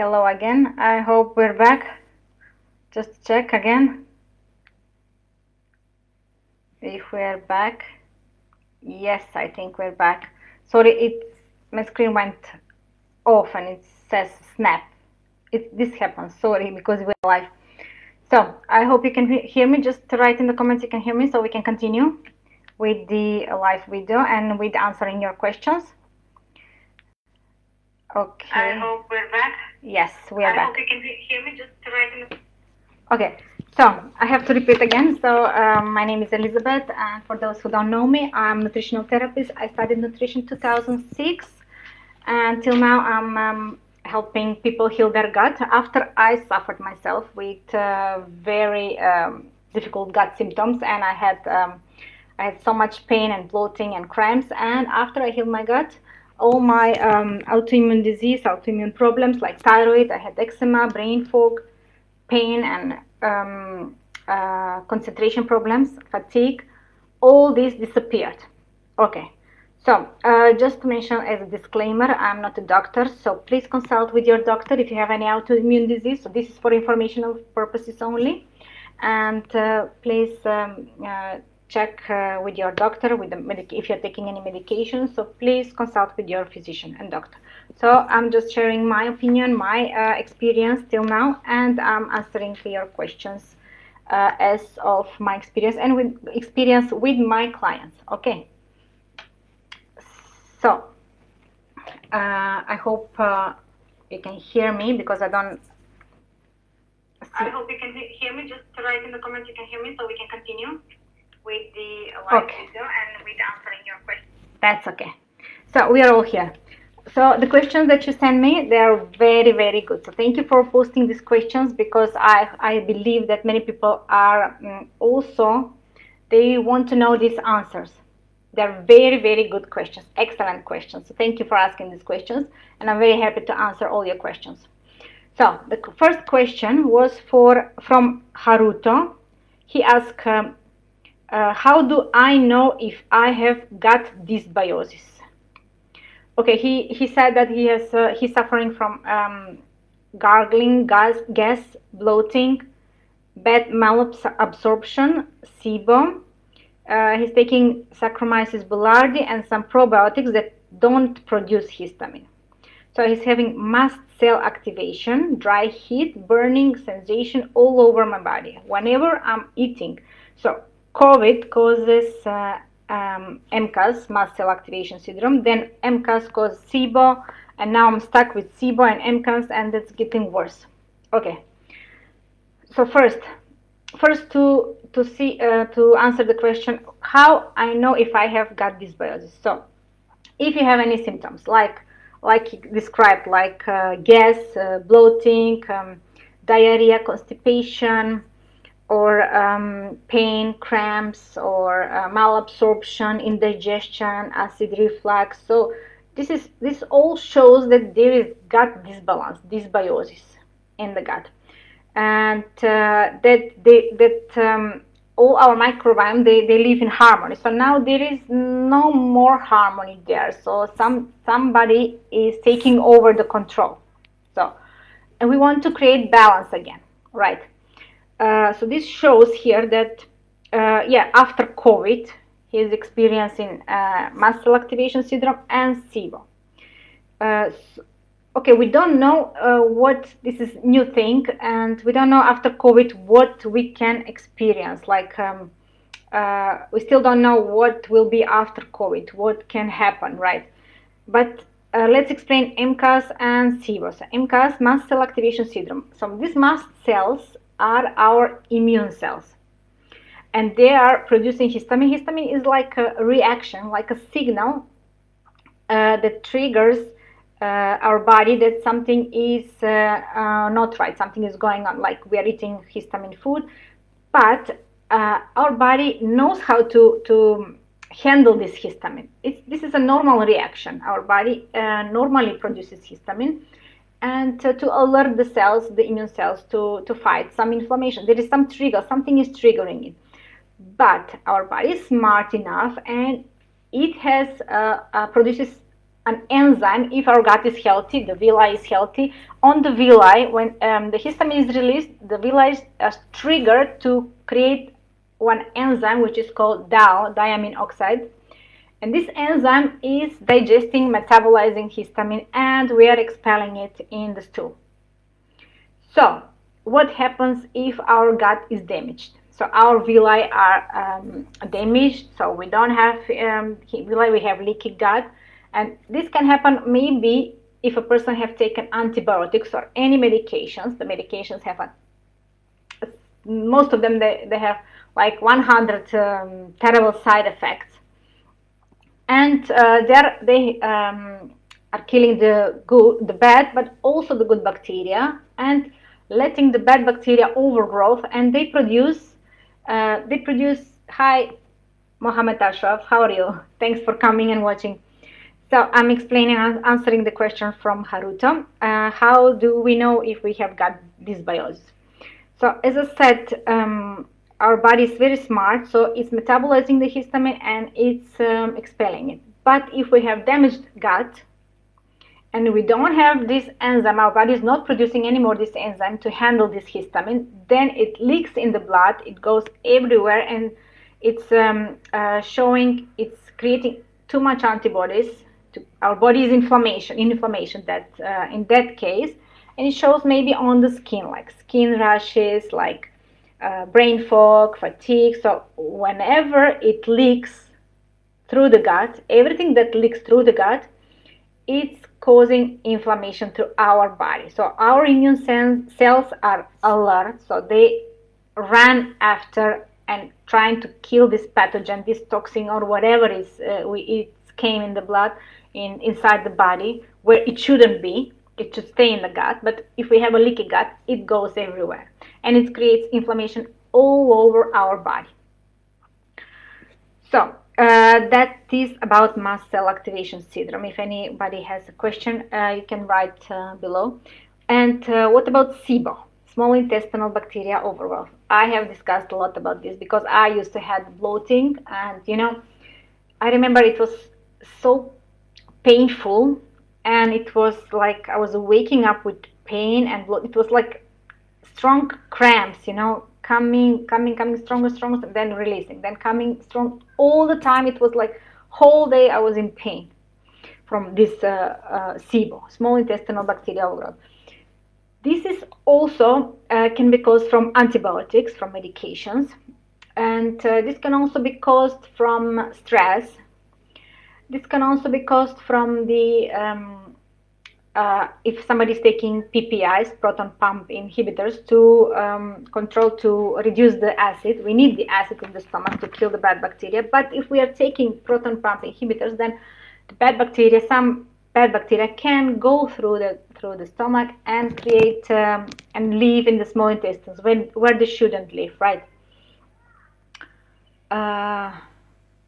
Hello again. I hope we're back. Just check again if we're back. Yes, I think we're back. Sorry, my screen went off and it says snap. This happens, sorry, because we're live. So I hope you can hear me. Just write in the comments you can hear me so we can continue with the live video and with answering your questions. Okay. I hope we're back. Yes, we are back. I hope you can hear me. Just write in the... Okay. So I have to repeat again. So my name is Elizabeth, and for those who don't know me, I'm a nutritional therapist. I studied nutrition 2006, and till now I'm helping people heal their gut after I suffered myself with very difficult gut symptoms, and I had so much pain and bloating and cramps. And after I healed my gut, all my autoimmune problems like thyroid, I had eczema, brain fog, pain, and concentration problems, fatigue, all these disappeared. Okay, so just to mention as a disclaimer, I'm not a doctor, so please consult with your doctor if you have any autoimmune disease. So this is for informational purposes only, and please check with your doctor if you're taking any medication. So please consult with your physician and doctor. So I'm just sharing my opinion, my experience till now, and I'm answering to your questions as of my experience and with experience with my clients. Okay, so I hope you can hear me because I don't see. I hope you can hear me. Just write in the comments you can hear me so we can continue with the live video and with answering your questions. That's okay. So we are all here. So the questions that you send me, they are very, very good. So thank you for posting these questions, because I believe that many people are also, they want to know these answers. They're very, very good questions, excellent questions. So thank you for asking these questions, and I'm very happy to answer all your questions. So the first question was from Haruto. He asked, how do I know if I have gut dysbiosis? Okay, he said that he has he's suffering from gargling, gas, bloating, bad malabsorption, SIBO. He's taking Saccharomyces boulardii and some probiotics that don't produce histamine. So he's having mast cell activation, dry heat, burning sensation all over my body whenever I'm eating. So COVID causes MCAS, mast cell activation syndrome, then MCAS causes SIBO, and now I'm stuck with SIBO and MCAS, and it's getting worse. Okay, so first to answer the question, how I know if I have gut dysbiosis. So if you have any symptoms like you described, like gas, bloating, diarrhea, constipation, or pain, cramps, or malabsorption, indigestion, acid reflux. So this all shows that there is gut disbalance, dysbiosis in the gut, and that all our microbiome they live in harmony. So now there is no more harmony there. So somebody is taking over the control. So, and we want to create balance again, right? So this shows here that, yeah, after COVID, he is experiencing mast cell activation syndrome and SIBO. So, okay, we don't know what this is new thing, and we don't know after COVID what we can experience. Like we still don't know what will be after COVID, what can happen, right? But let's explain MCAS and SIBO. So MCAS, mast cell activation syndrome. So these mast cells are our immune cells, and they are producing histamine. Histamine is like a reaction, like a signal that triggers our body that something is not right, something is going on, like we are eating histamine food, but our body knows how to handle this histamine. This is a normal reaction. Our body normally produces histamine, and to alert the cells, the immune cells, to fight some inflammation. There is some trigger, something is triggering it. But our body is smart enough, and it has produces an enzyme. If our gut is healthy, the villi is healthy. On the villi, when the histamine is released, the villi are triggered to create one enzyme which is called DAO, diamine oxide. And this enzyme is digesting, metabolizing histamine, and we are expelling it in the stool. So what happens if our gut is damaged? So our villi are damaged, so we don't have villi, we have leaky gut. And this can happen maybe if a person has taken antibiotics or any medications. The medications have, most of them, they have like 100 terrible side effects. And they are killing the bad, but also the good bacteria, and letting the bad bacteria overgrowth, and they produce. Hi, Mohammed Ashraf, how are you? Thanks for coming and watching. So I'm explaining, answering the question from Haruto. How do we know if we have gut dysbiosis? So as I said, our body is very smart, so it's metabolizing the histamine and it's expelling it. But if we have damaged gut and we don't have this enzyme, our body is not producing anymore this enzyme to handle this histamine, then it leaks in the blood, it goes everywhere, and it's it's creating too much antibodies. Our body is inflammation that in that case, and it shows maybe on the skin, like skin rashes, like brain fog, fatigue. So whenever it leaks through the gut, everything that leaks through the gut, it's causing inflammation to our body. So our immune cells are alert, so they run after and trying to kill this pathogen, this toxin, or whatever is it came in the blood, inside the body, where it shouldn't be. It should stay in the gut, but if we have a leaky gut, it goes everywhere, and it creates inflammation all over our body. So that is about mast cell activation syndrome. If anybody has a question, you can write below. And what about SIBO, small intestinal bacteria overgrowth? I have discussed a lot about this because I used to have bloating, and you know, I remember it was so painful. And it was like I was waking up with pain and blood. It was like strong cramps, you know, coming stronger, and then releasing, then coming strong all the time. It was like whole day I was in pain from this SIBO, small intestinal bacteria overgrowth. This is also can be caused from antibiotics, from medications, and this can also be caused from stress. This can also be caused from the, if somebody is taking PPIs, proton pump inhibitors, to reduce the acid. We need the acid in the stomach to kill the bad bacteria. But if we are taking proton pump inhibitors, then the bad bacteria, some bad bacteria can go through the stomach and create and live in the small intestines where they shouldn't live, right?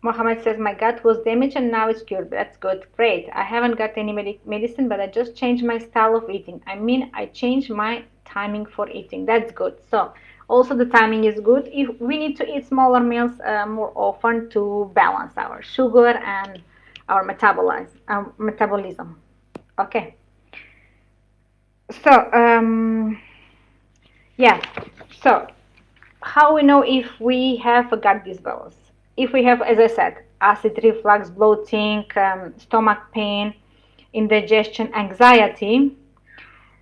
Mohammed says, my gut was damaged and now it's cured. That's good. Great. I haven't got any medicine, but I just changed my style of eating. I mean, I changed my timing for eating. That's good. So also the timing is good. If we need to eat smaller meals more often to balance our sugar and our metabolism. Okay. So, yeah. So how we know if we have a gut dysbalance? If we have, as I said, acid reflux, bloating, stomach pain, indigestion, anxiety.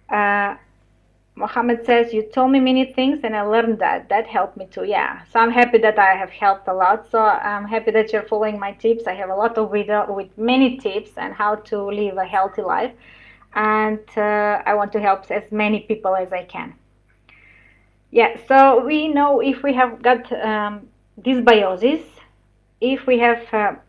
Mohammed says, you told me many things and I learned that. That helped me too. Yeah, so I'm happy that I have helped a lot. So I'm happy that you're following my tips. I have a lot of videos with many tips on how to live a healthy life. And I want to help as many people as I can. Yeah, so we know if we have got dysbiosis, if we have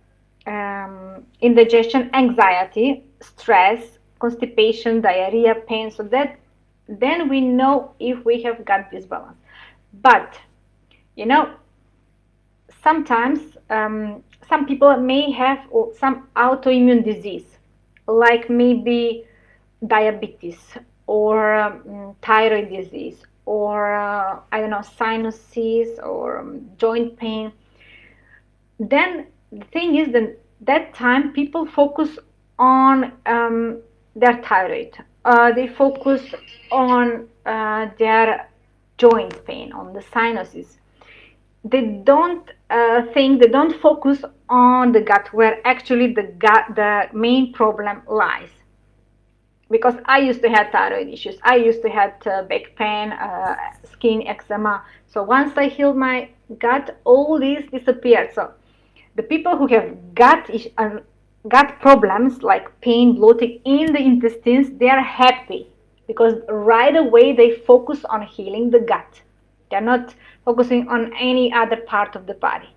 indigestion, anxiety, stress, constipation, diarrhea, pain, so that then we know if we have gut dysbalance. But you know, sometimes some people may have some autoimmune disease, like maybe diabetes or thyroid disease, or I don't know, sinuses or joint pain. Then the thing is that time people focus on their thyroid. They focus on their joint pain, on the sinuses. They don't they don't focus on the gut, where actually the gut, the main problem lies. Because I used to have thyroid issues. I used to have back pain, skin eczema. So once I healed my gut, all these disappeared. So the people who have gut problems like pain, bloating in the intestines, they are happy because right away they focus on healing the gut. They're not focusing on any other part of the body.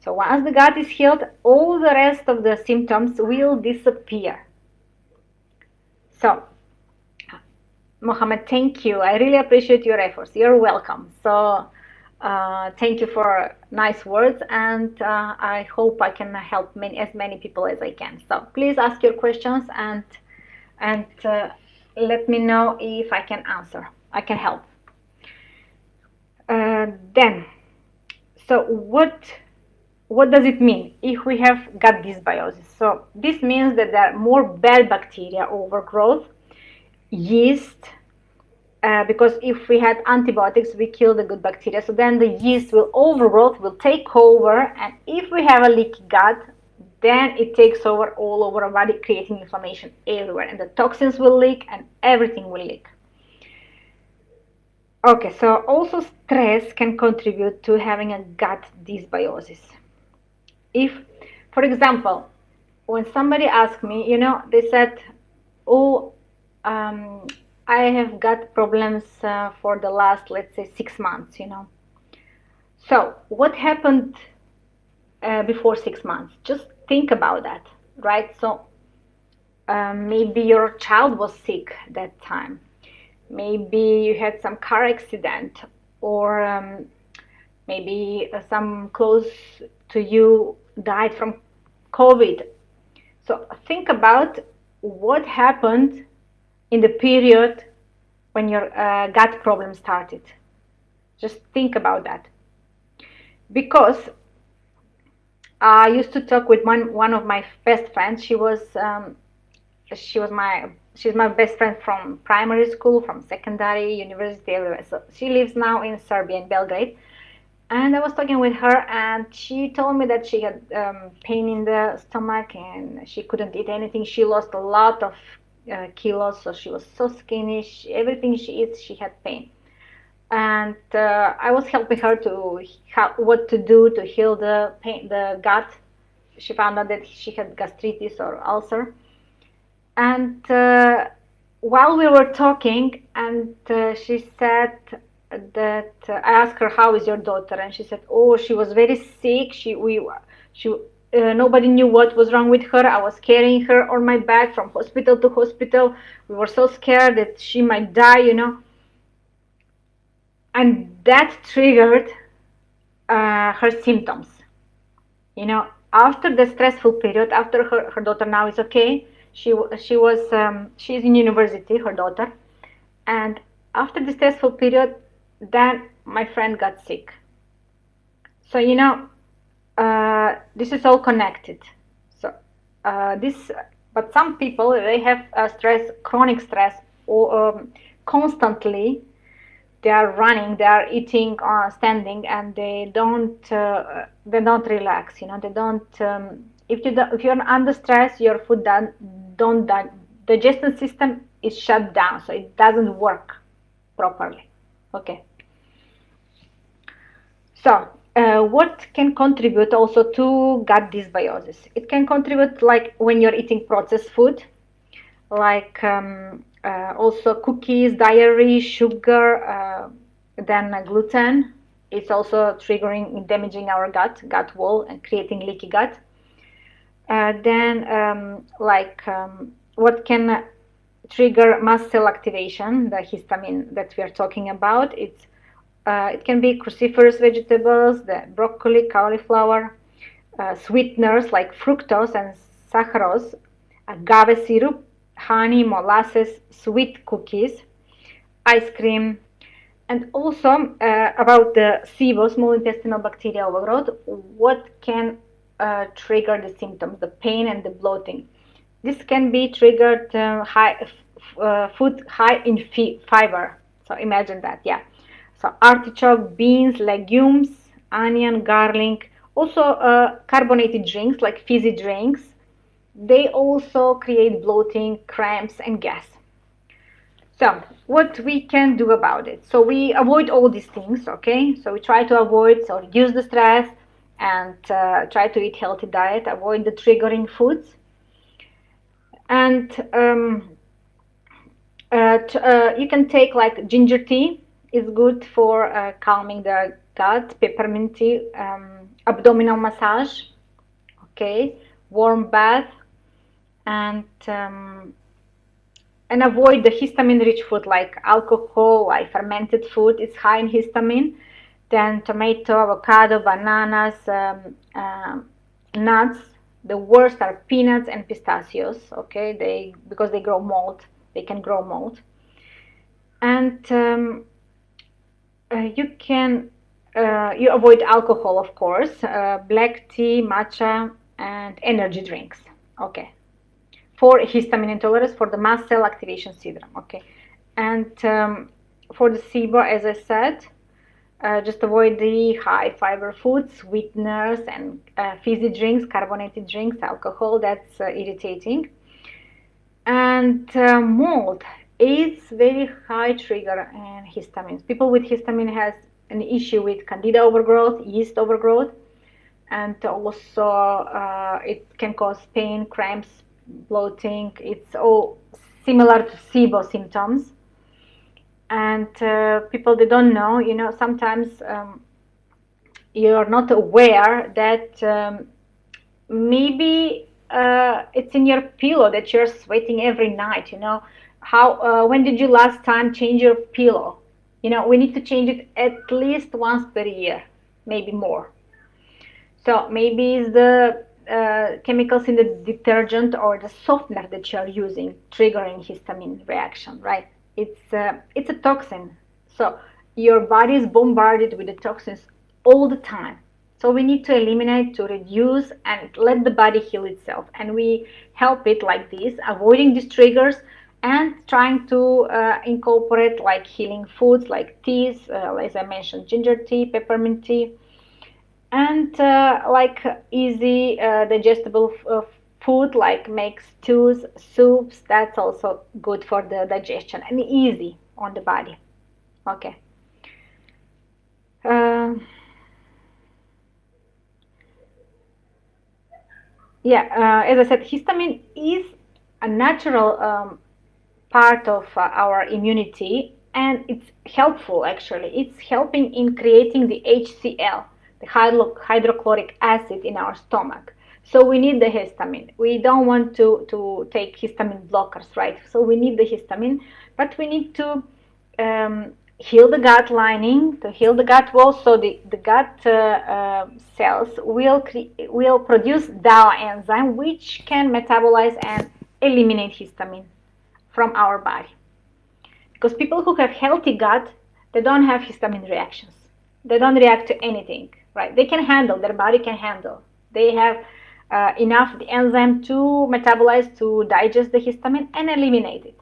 So once the gut is healed, all the rest of the symptoms will disappear. So, Mohammed, thank you. I really appreciate your efforts. You're welcome. So, thank you for nice words, and I hope I can help as many people as I can. So, please ask your questions, and let me know if I can answer. I can help. Then, so what does it mean if we have gut dysbiosis? So this means that there are more bad bacteria, overgrowth, yeast, because if we had antibiotics, we kill the good bacteria. So then the yeast will overgrowth, will take over. And if we have a leaky gut, then it takes over all over our body, creating inflammation everywhere. And the toxins will leak and everything will leak. Okay, so also stress can contribute to having a gut dysbiosis. If, for example, when somebody asked me, you know, they said, oh, I have gut problems for the last, let's say, 6 months, you know. So what happened before 6 months? Just think about that, right? So maybe your child was sick that time. Maybe you had some car accident, or maybe some close to you died from COVID. So think about what happened in the period when your gut problem started. Just think about that. Because I used to talk with one of my best friends. She's my best friend from primary school, from secondary, university, everywhere. So she lives now in Serbia, in Belgrade. And I was talking with her, and she told me that she had pain in the stomach and she couldn't eat anything. She lost a lot of kilos, so she was so skinny. Everything she eats, she had pain. And I was helping her to what to do to heal the pain, the gut. She found out that she had gastritis or ulcer. And while we were talking, and she said that I asked her, how is your daughter? And she said, oh, she was very sick. Nobody knew what was wrong with her. I was carrying her on my back from hospital to hospital. We were so scared that she might die, you know. And that triggered her symptoms. You know, after the stressful period, after her daughter now is okay. She's in university, her daughter, and after the stressful period, then my friend got sick. So, you know, this is all connected. So but some people, they have stress, chronic stress, or constantly they are running, they are eating, standing, and they don't relax. You know, they don't. If you're under stress, your food don't digestion system is shut down, so it doesn't work properly. Okay. So what can contribute also to gut dysbiosis? It can contribute like when you're eating processed food, like also cookies, dairy, sugar, then gluten. It's also triggering and damaging our gut wall and creating leaky gut. What can trigger mast cell activation, the histamine that we are talking about. It can be cruciferous vegetables, the broccoli, cauliflower, sweeteners like fructose and saccharose, agave syrup, honey, molasses, sweet cookies, ice cream. And also about the SIBO, small intestinal bacteria overgrowth, what can trigger the symptoms, the pain and the bloating. This can be triggered food high in fiber. So imagine that, yeah. So artichoke, beans, legumes, onion, garlic, also carbonated drinks like fizzy drinks. They also create bloating, cramps, and gas. So what we can do about it? So we avoid all these things, okay? So we try to avoid, so reduce the stress and try to eat healthy diet, avoid the triggering foods. And you can take like ginger tea is good for calming the gut, peppermint tea, abdominal massage, okay, warm bath, and avoid the histamine-rich food like alcohol, like fermented food. It's high in histamine. Then tomato, avocado, bananas, nuts. The worst are peanuts and pistachios. Okay, because they grow mold. They can grow mold. And you avoid alcohol, of course. Black tea, matcha, and energy drinks. Okay. For histamine intolerance, for the mast cell activation syndrome, okay, and for the SIBO, as I said, just avoid the high fiber foods, sweeteners, and fizzy drinks, carbonated drinks, alcohol. That's irritating. And mold is very high trigger in histamines. People with histamine has an issue with candida overgrowth, yeast overgrowth, and also it can cause pain, cramps, bloating. It's all similar to SIBO symptoms. And people, they don't know, you know, sometimes you're not aware that maybe it's in your pillow that you're sweating every night, you know. When did you last time change your pillow? You know, we need to change it at least once per year, maybe more. So maybe it's the chemicals in the detergent or the softener that you are using triggering histamine reaction, right? It's a toxin, so your body is bombarded with the toxins all the time. So we need to eliminate, to reduce, and let the body heal itself. And we help it like this, avoiding these triggers and trying to incorporate like healing foods like teas, as I mentioned, ginger tea, peppermint tea, and like easy digestible food like make stews, soups. That's also good for the digestion and easy on the body. Okay. As I said, histamine is a natural part of our immunity, and it's helpful actually. It's helping in creating the HCl, hydrochloric acid, in our stomach. So we need the histamine. We don't want to take histamine blockers, right? So we need the histamine, but we need to heal the gut lining, to heal the gut wall, so the gut cells will produce DAO enzyme, which can metabolize and eliminate histamine from our body. Because people who have healthy gut, they don't have histamine reactions. They don't react to anything, right? They can handle, their body can handle. They have enough the enzyme to metabolize, to digest the histamine and eliminate it.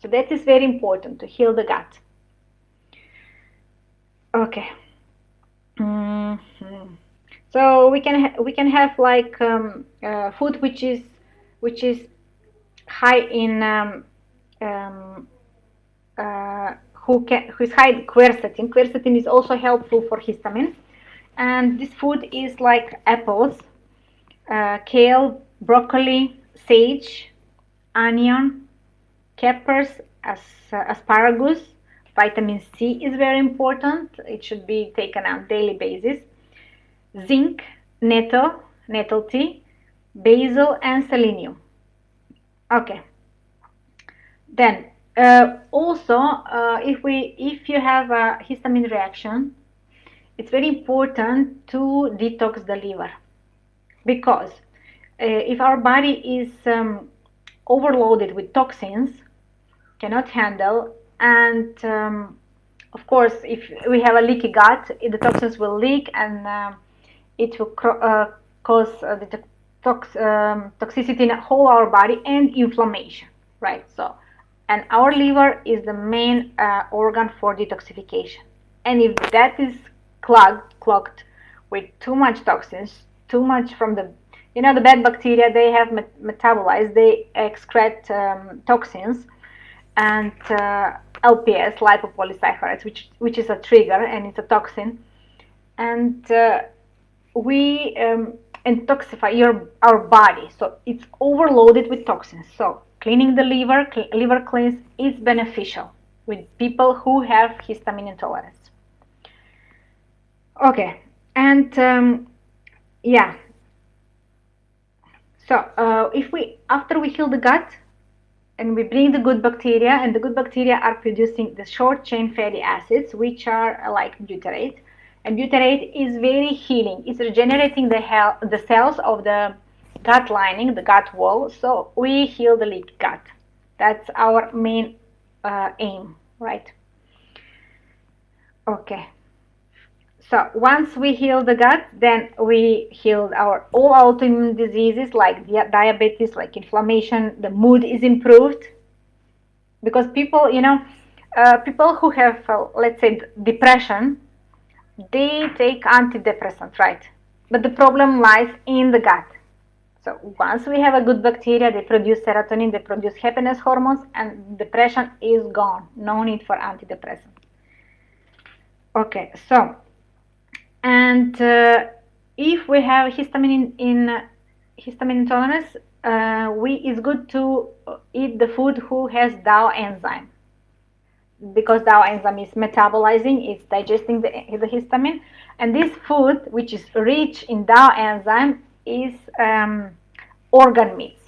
So that is very important, to heal the gut. Okay. Mm-hmm. So we can have like food which is high in who is high in quercetin. Quercetin is also helpful for histamine. And this food is like apples, kale, broccoli, sage, onion, peppers, asparagus. Vitamin C is very important. It should be taken on a daily basis. Zinc, nettle tea, basil, and selenium. Okay. Then also, if you have a histamine reaction, it's very important to detox the liver, because if our body is overloaded with toxins, cannot handle, and of course, if we have a leaky gut, the toxins will leak, and it will cause the toxicity in the whole our body and inflammation, right? So, and our liver is the main organ for detoxification. And if that is clogged with too much toxins, too much from the, you know, the bad bacteria, they have metabolized, they excrete toxins and LPS, lipopolysaccharides, which is a trigger and it's a toxin. And we intoxify our body, so it's overloaded with toxins. So cleaning the liver, liver cleanse is beneficial with people who have histamine intolerance. Okay, and yeah. So if we, after we heal the gut and we bring the good bacteria, and the good bacteria are producing the short chain fatty acids, which are like butyrate, and butyrate is very healing. It's regenerating the cells of the gut lining, the gut wall. So we heal the leaky gut. That's our main aim, right? Okay. So once we heal the gut, then we heal our all autoimmune diseases like diabetes, like inflammation. The mood is improved because people, you know, people who have, let's say, depression, they take antidepressants, right? But the problem lies in the gut. So once we have a good bacteria, they produce serotonin, they produce happiness hormones, and depression is gone. No need for antidepressants. Okay, so. And if we have histamine histamine intolerance, it's good to eat the food who has DAO enzyme, because DAO enzyme is metabolizing, it's digesting the histamine, and this food, which is rich in DAO enzyme, is organ meats,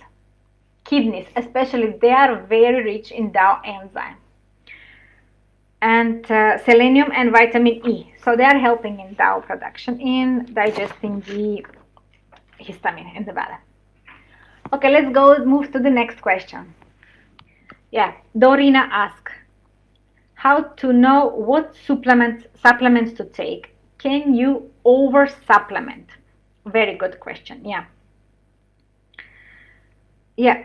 kidneys, especially they are very rich in DAO enzyme. And selenium and vitamin E. So they are helping in DAO production, in digesting the histamine in the body. Okay, let's move to the next question. Yeah, Dorina asks, how to know what supplements to take? Can you over-supplement? Very good question, yeah. Yeah,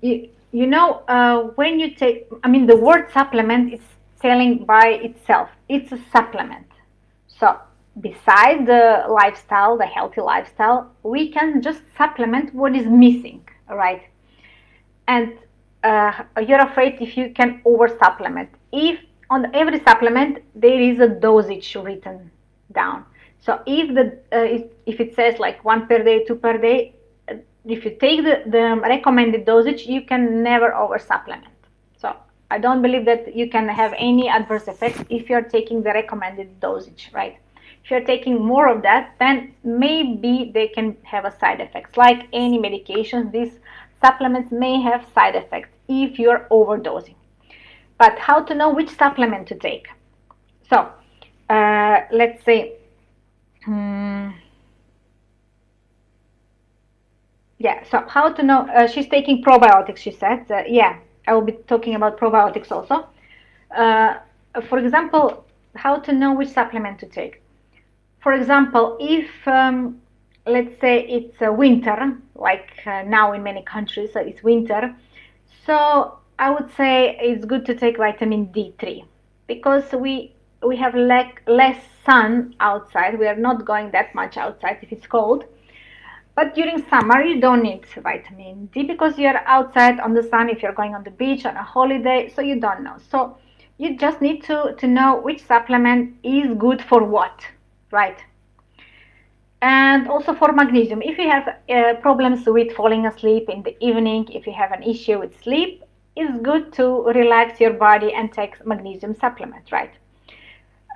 when you take, I mean, the word supplement is selling by itself, it's a supplement. So besides the lifestyle, the healthy lifestyle, we can just supplement what is missing, right? And you're afraid if you can over supplement. If on every supplement there is a dosage written down, so if the if it says like 1 per day, 2 per day, if you take the recommended dosage, you can never over supplement. I don't believe that you can have any adverse effects if you're taking the recommended dosage, right? If you're taking more of that, then maybe they can have a side effects. Like any medication, these supplements may have side effects if you're overdosing. But how to know which supplement to take? So, let's say, yeah, so how to know, she's taking probiotics, she said, yeah. I will be talking about probiotics also. For example, how to know which supplement to take. For example, if let's say it's winter, like now in many countries it's winter, so I would say it's good to take vitamin D3, because we have less sun outside. We are not going that much outside if it's cold. But during summer, you don't need vitamin D because you're outside on the sun, if you're going on the beach, on a holiday, so you don't know. So you just need to know which supplement is good for what, right? And also for magnesium. If you have problems with falling asleep in the evening, if you have an issue with sleep, it's good to relax your body and take magnesium supplement, right?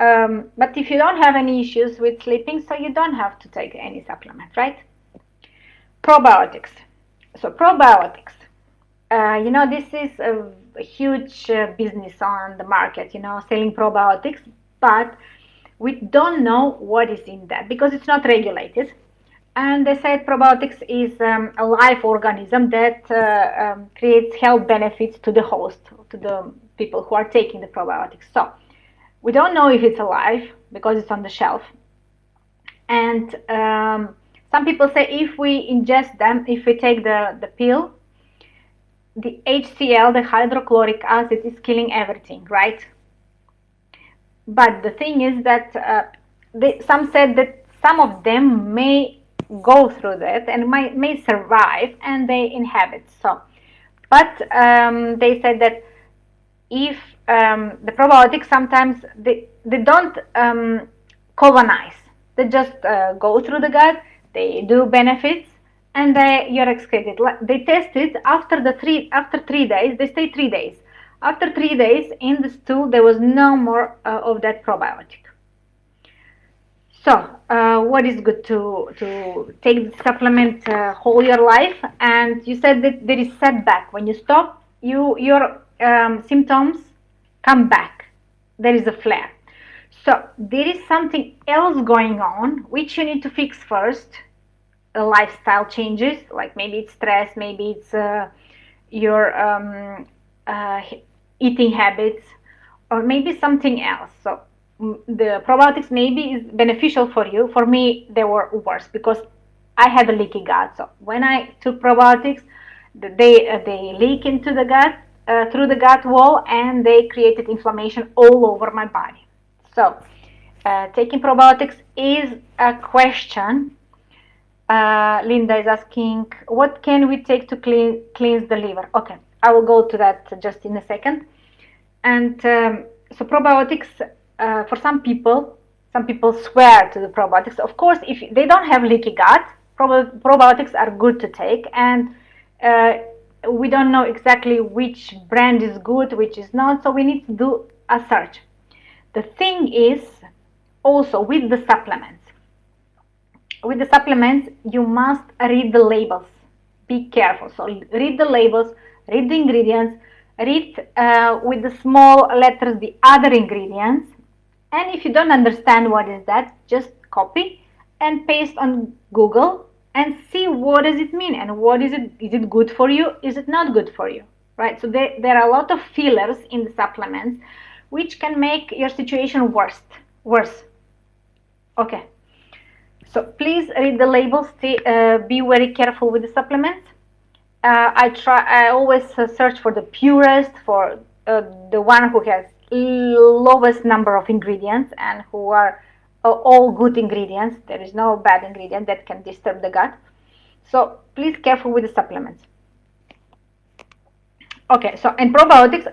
But if you don't have any issues with sleeping, so you don't have to take any supplement, right? Probiotics. So probiotics, you know, this is a huge business on the market, you know, selling probiotics, but we don't know what is in that because it's not regulated. And they said probiotics is a life organism that creates health benefits to the host, to the people who are taking the probiotics. So we don't know if it's alive because it's on the shelf. And Some people say if we ingest them, if we take the pill, the HCl, the hydrochloric acid, is killing everything, right? But the thing is that some said that some of them may go through that and may survive and they inhabit. So, but they said that if the probiotics, sometimes they don't colonize, they just go through the gut, they do benefits, and you're excreted. They tested after three days. They stay 3 days. After 3 days in the stool, there was no more of that probiotic. So what is good to take the supplement whole your life? And you said that there is setback. When you stop, your symptoms come back. There is a flare. So there is something else going on which you need to fix first. Lifestyle changes, like maybe it's stress, maybe it's your eating habits, or maybe something else. So the probiotics maybe is beneficial for you. For me, they were worse because I had a leaky gut. So when I took probiotics, they leak into the gut, through the gut wall, and they created inflammation all over my body. So taking probiotics is a question. Linda is asking, what can we take to cleanse the liver? Okay, I will go to that just in a second. And so probiotics, for some people swear to the probiotics. Of course, if they don't have leaky gut, probiotics are good to take. And we don't know exactly which brand is good, which is not. So we need to do a search. The thing is also with the supplements. With the supplements, you must read the labels. Be careful. So read the labels, read the ingredients, read with the small letters the other ingredients. And if you don't understand what is that, just copy and paste on Google and see what does it mean and what is it. Is it good for you? Is it not good for you? Right. So there are a lot of fillers in the supplements, which can make your situation worse. Okay. So please read the labels, be very careful with the supplements. I always search for the purest, for the one who has lowest number of ingredients and who are all good ingredients. There is no bad ingredient that can disturb the gut. So please careful with the supplements. Okay, so in probiotics,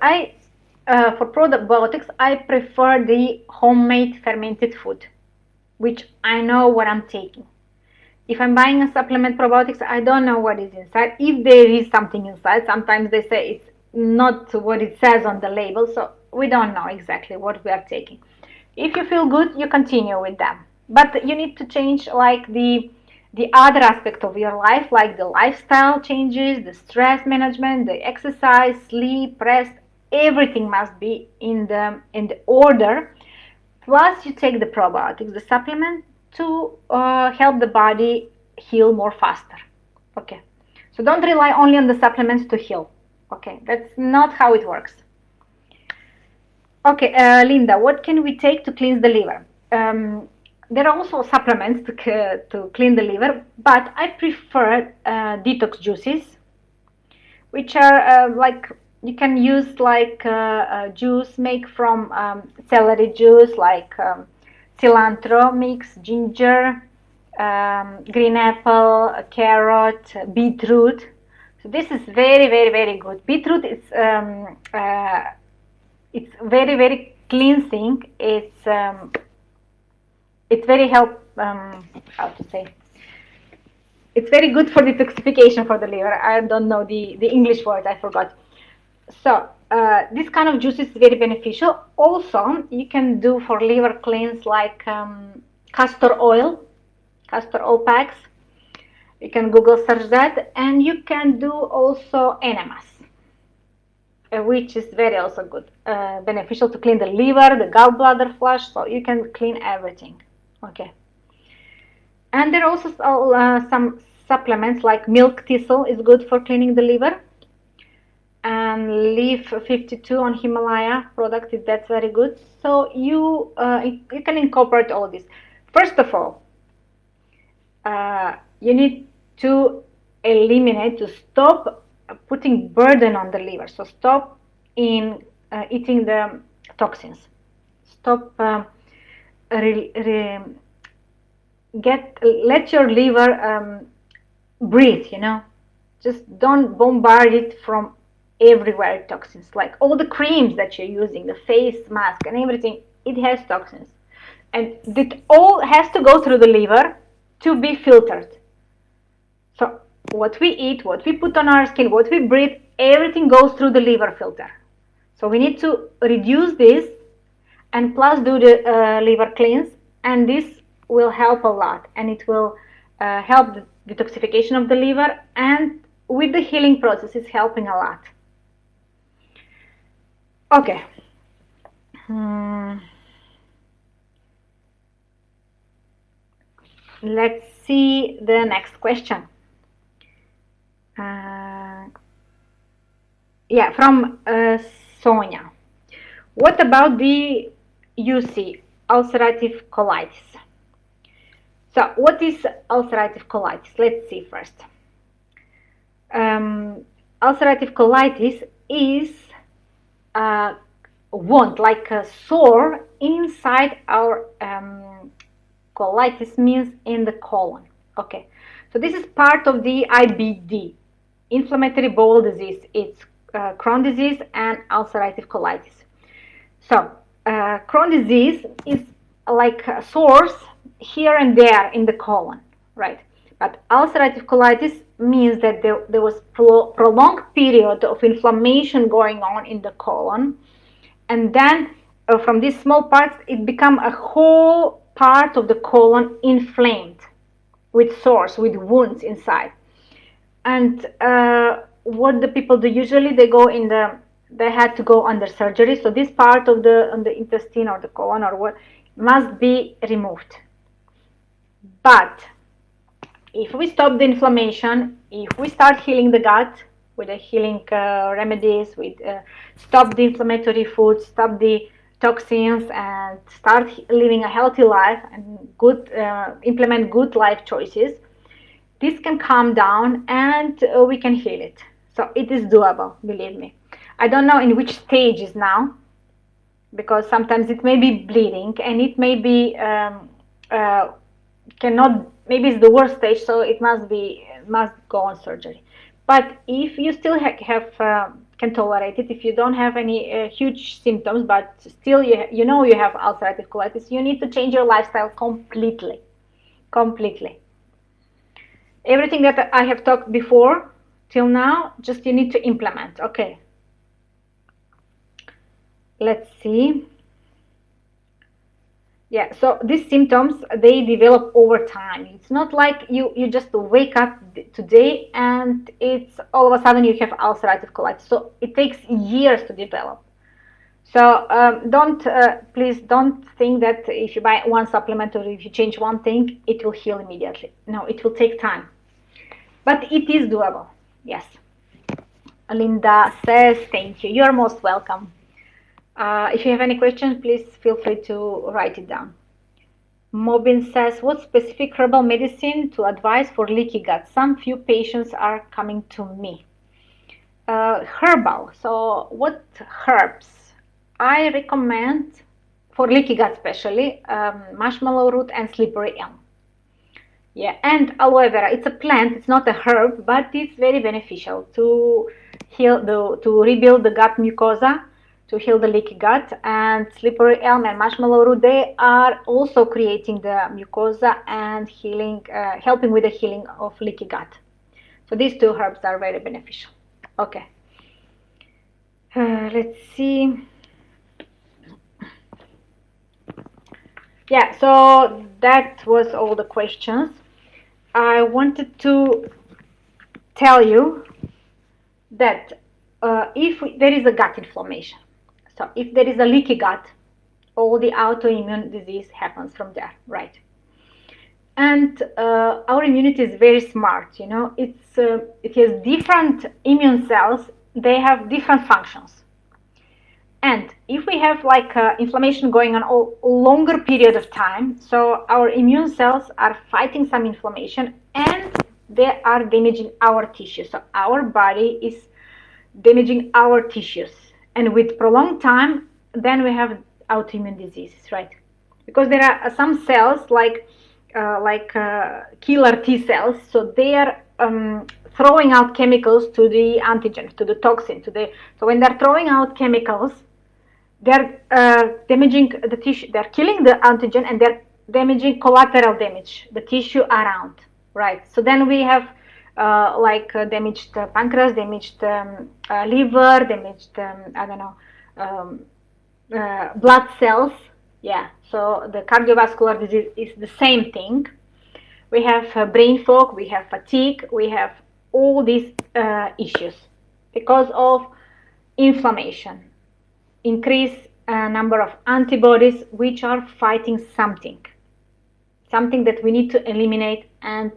for probiotics, I prefer the homemade fermented food, which I know what I'm taking. If I'm buying a supplement probiotics, I don't know what is inside. If there is something inside, sometimes they say it's not what it says on the label, so we don't know exactly what we are taking. If you feel good, you continue with them. But you need to change like the other aspect of your life, like the lifestyle changes, the stress management, the exercise, sleep, rest, everything must be in the order. Plus, you take the probiotics, the supplement, to help the body heal more faster. Okay, so don't rely only on the supplements to heal. Okay, that's not how it works. Okay, Linda, what can we take to cleanse the liver? There are also supplements to clean the liver, but I prefer detox juices, which are like, you can use like juice made from celery juice, like cilantro mix, ginger, green apple, carrot, beetroot. So this is very, very, very good. Beetroot is it's very, very cleansing. It's very how to say. It's very good for detoxification for the liver. I don't know the English word. I forgot. So this kind of juice is very beneficial. Also, you can do for liver cleanse like castor oil packs. You can Google search that, and you can do also enemas, which is very also good, beneficial to clean the liver, the gallbladder flush. So you can clean everything. Okay. And there are also some supplements like milk thistle is good for cleaning the liver. And leaf 52 on Himalaya product, that's very good. So you can incorporate all this. First of all, you need to eliminate, to stop putting burden on the liver. So stop eating the toxins. Stop, let your liver breathe, you know. Just don't bombard it from everywhere, toxins. Like all the creams that you're using, the face mask and everything, it has toxins. And it all has to go through the liver to be filtered. So what we eat, what we put on our skin, what we breathe, everything goes through the liver filter. So we need to reduce this and plus do the liver cleanse, and this will help a lot, and it will help the detoxification of the liver, and with the healing process is helping a lot. Okay. Let's see the next question. Yeah, from Sonia. What about the UC, ulcerative colitis? So what is ulcerative colitis? Let's see first. Ulcerative colitis is a wound, like a sore inside our colitis means in the colon. Okay, so this is part of the IBD, inflammatory bowel disease. It's Crohn's disease and ulcerative colitis. So Crohn's disease is like a sores here and there in the colon, right? But ulcerative colitis means that there was prolonged period of inflammation going on in the colon, and then from these small parts it become a whole part of the colon inflamed with sores, with wounds inside. And what the people do usually, they had to go under surgery. So this part of the intestine or the colon or what must be removed. But if we stop the inflammation, if we start healing the gut with the healing remedies, with stop the inflammatory foods, stop the toxins, and start living a healthy life and good implement good life choices, this can calm down and we can heal it. So it is doable, believe me. I don't know in which stage is now, because sometimes it may be bleeding and it may be maybe it's the worst stage, so it must go on surgery. But if you still can tolerate it, if you don't have any huge symptoms, but still you have ulcerative colitis, you need to change your lifestyle completely, completely. Everything that I have talked before till now, just you need to implement. Okay. Let's see. Yeah, so these symptoms, they develop over time. It's not like you just wake up today and it's all of a sudden you have ulcerative colitis. So it takes years to develop. So please don't think that if you buy one supplement or if you change one thing, it will heal immediately. No, it will take time. But it is doable. Yes. Linda says, thank you. You're most welcome. If you have any questions, please feel free to write it down. Mobin says, what specific herbal medicine to advise for leaky gut? Some few patients are coming to me. Herbal. So what herbs? I recommend for leaky gut especially marshmallow root and slippery elm. Yeah, and aloe vera. It's a plant, it's not a herb, but it's very beneficial to heal to rebuild the gut mucosa, to heal the leaky gut. And slippery elm and marshmallow root, they are also creating the mucosa and healing, helping with the healing of leaky gut. So these two herbs are very beneficial. Okay, let's see. Yeah, so that was all the questions. I wanted to tell you that if there is a gut inflammation, so if there is a leaky gut, all the autoimmune disease happens from there, right? And our immunity is very smart, you know. It has different immune cells. They have different functions. And if we have like inflammation going on a longer period of time, so our immune cells are fighting some inflammation and they are damaging our tissues. So our body is damaging our tissues, and with prolonged time, then we have autoimmune diseases, right? Because there are some cells like killer T cells, so they are throwing out chemicals to the antigen, to the toxin, to the. So when they're throwing out chemicals, they're damaging the tissue, they're killing the antigen, and they're damaging collateral damage, the tissue around, right? So then we have damaged pancreas, damaged liver, damaged, blood cells. Yeah, so the cardiovascular disease is the same thing. We have brain fog, we have fatigue, we have all these issues because of inflammation. Increase number of antibodies which are fighting something that we need to eliminate and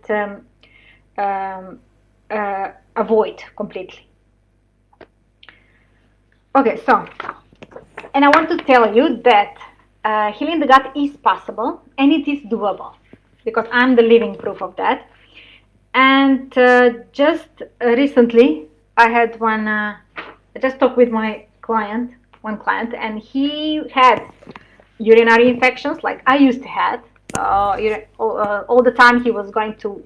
avoid completely. Okay, so, and I want to tell you that healing the gut is possible and it is doable, because I'm the living proof of that. And just recently I had one, I just talked with my client, and he had urinary infections like I used to have. All the time he was going to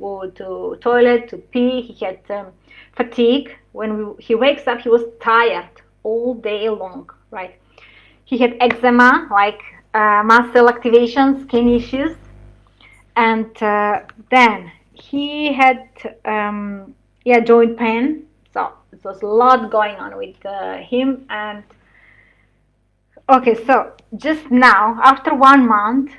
toilet, to pee. He had fatigue. When he wakes up, he was tired all day long, right? He had eczema, like muscle activation, skin issues. And then he had joint pain. So it was a lot going on with him. And okay, so just now, after 1 month,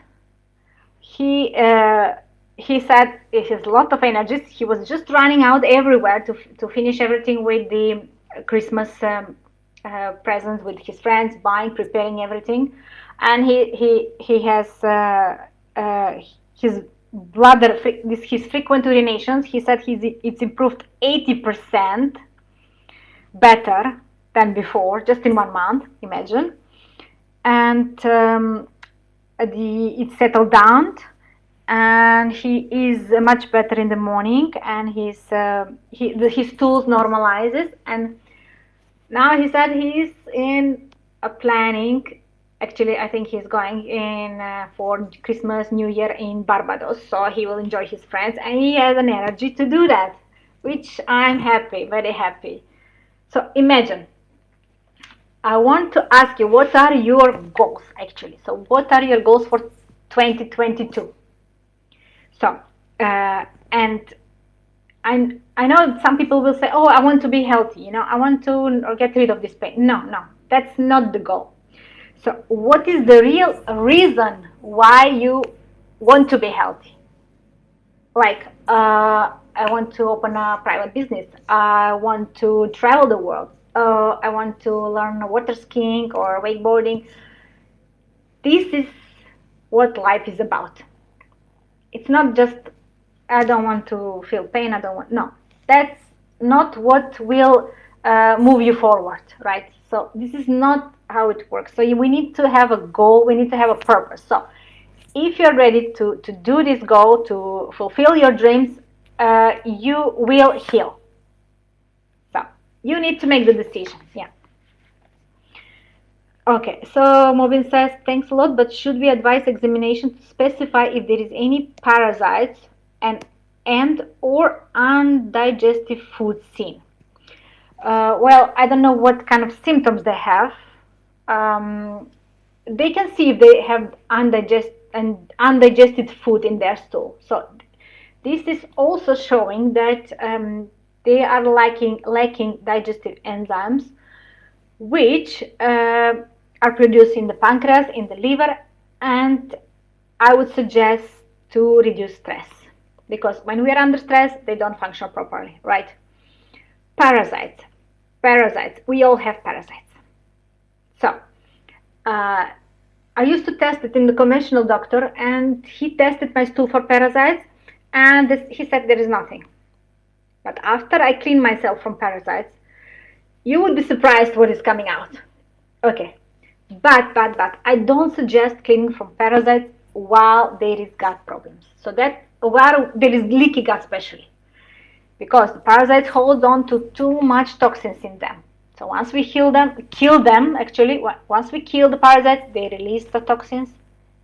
he said it has a lot of energy. He was just running out everywhere to finish everything with the Christmas presents with his friends, buying, preparing everything, and he has his bladder, his frequent urinations. He said it's improved 80% better than before, just in 1 month. Imagine. And it settled down, and he is much better in the morning, and his stools normalizes. And now he said he's in a planning. Actually, I think he's going in for Christmas, New Year in Barbados, so he will enjoy his friends, and he has an energy to do that, which I'm happy, very happy. So imagine. I want to ask you, what are your goals actually? So what are your goals for 2022? So, and I know some people will say, oh, I want to be healthy, you know, I want to or get rid of this pain. No, that's not the goal. So what is the real reason why you want to be healthy? Like, I want to open a private business. I want to travel the world. I want to learn water skiing or wakeboarding. This is what life is about. It's not just, I don't want to feel pain, no. That's not what will move you forward, right? So this is not how it works. So we need to have a goal, we need to have a purpose. So if you're ready to do this goal, to fulfill your dreams, you will heal. You need to make the decision, yeah. Okay, so Mobin says, thanks a lot, but should we advise examination to specify if there is any parasites and or undigested food seen? Well, I don't know what kind of symptoms they have. They can see if they have undigested food in their stool. So this is also showing that they are lacking digestive enzymes, which are produced in the pancreas, in the liver, and I would suggest to reduce stress, because when we are under stress, they don't function properly, right? Parasites. We all have parasites. So I used to test it in the conventional doctor, and he tested my stool for parasites, and he said there is nothing. But after I clean myself from parasites, you would be surprised what is coming out. Okay, But I don't suggest cleaning from parasites while there is gut problems. So that while there is leaky gut especially, because the parasites hold on to too much toxins in them. So once we kill the parasites, they release the toxins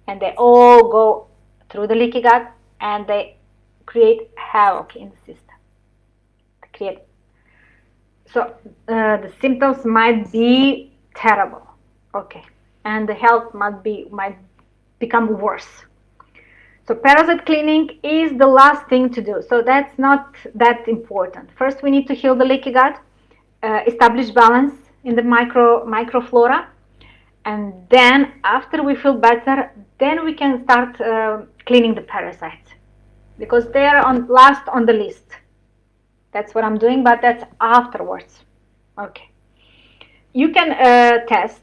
and they all go through the leaky gut and they create havoc in the system. The symptoms might be terrible, okay, and the health might become worse. So parasite cleaning is the last thing to do. So that's not that important. First, we need to heal the leaky gut, establish balance in the microflora, and then after we feel better, then we can start cleaning the parasites, because they are last on the list. That's what I'm doing, but that's afterwards. Okay, you can test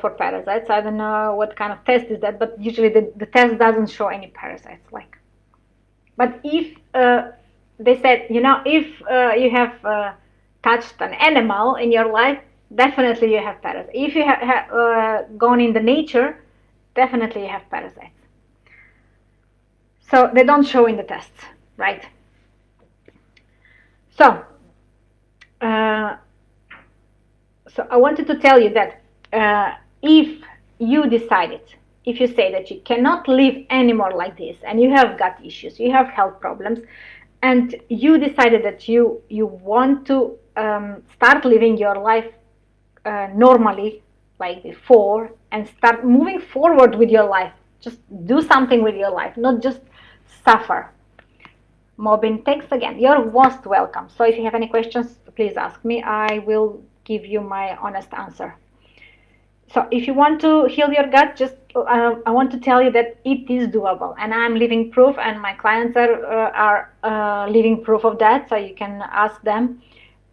for parasites. I don't know what kind of test is that, but usually the test doesn't show any parasites. But if they said, you know, if you have touched an animal in your life, definitely you have parasites. If you have gone in the nature, definitely you have parasites. So they don't show in the tests, right? So, I wanted to tell you that if you decided, if you say that you cannot live anymore like this, and you have gut issues, you have health problems, and you decided that you want to start living your life normally like before, and start moving forward with your life, just do something with your life, not just suffer. Mobin, thanks again. You're most welcome. So if you have any questions, please ask me. I will give you my honest answer. So if you want to heal your gut, just I want to tell you that it is doable, and I'm living proof, and my clients are living proof of that. So you can ask them.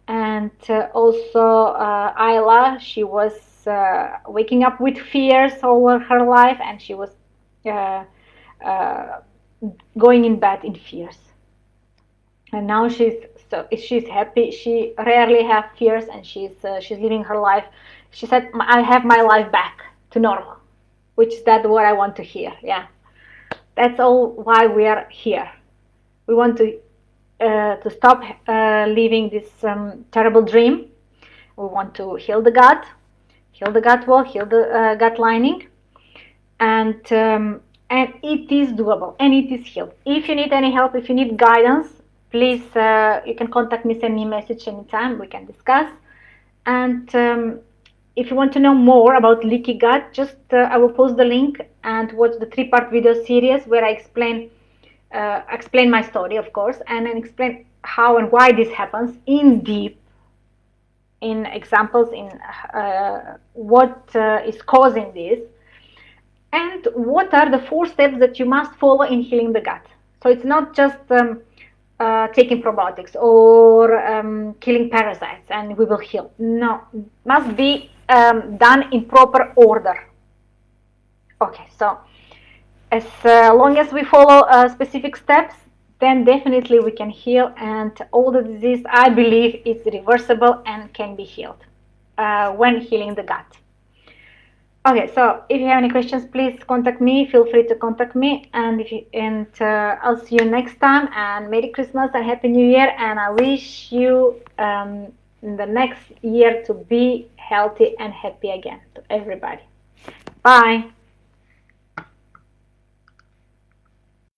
And also Ayla, she was waking up with fears all her life, and she was going in bed in fears. And now she's happy. She rarely have fears, and she's living her life. She said, "I have my life back to normal," which is that what I want to hear. Yeah, that's all why we are here. We want to stop living this terrible dream. We want to heal the gut wall, heal the gut lining, and it is doable, and it is healed. If you need any help, if you need guidance, please, you can contact me, send me a message anytime, we can discuss. And if you want to know more about leaky gut, just I will post the link and watch the 3-part video series where I explain my story, of course, and then explain how and why this happens in deep, in examples, in what is causing this, and what are the 4 steps that you must follow in healing the gut. So it's not just taking probiotics or killing parasites and we will heal. No, must be done in proper order. Okay, so as long as we follow specific steps, then definitely we can heal, and all the disease, I believe, is reversible and can be healed when healing the gut. Okay, so if you have any questions, please contact me. Feel free to contact me, and I'll see you next time. And Merry Christmas and Happy New Year. And I wish you in the next year to be healthy and happy again, to everybody. Bye.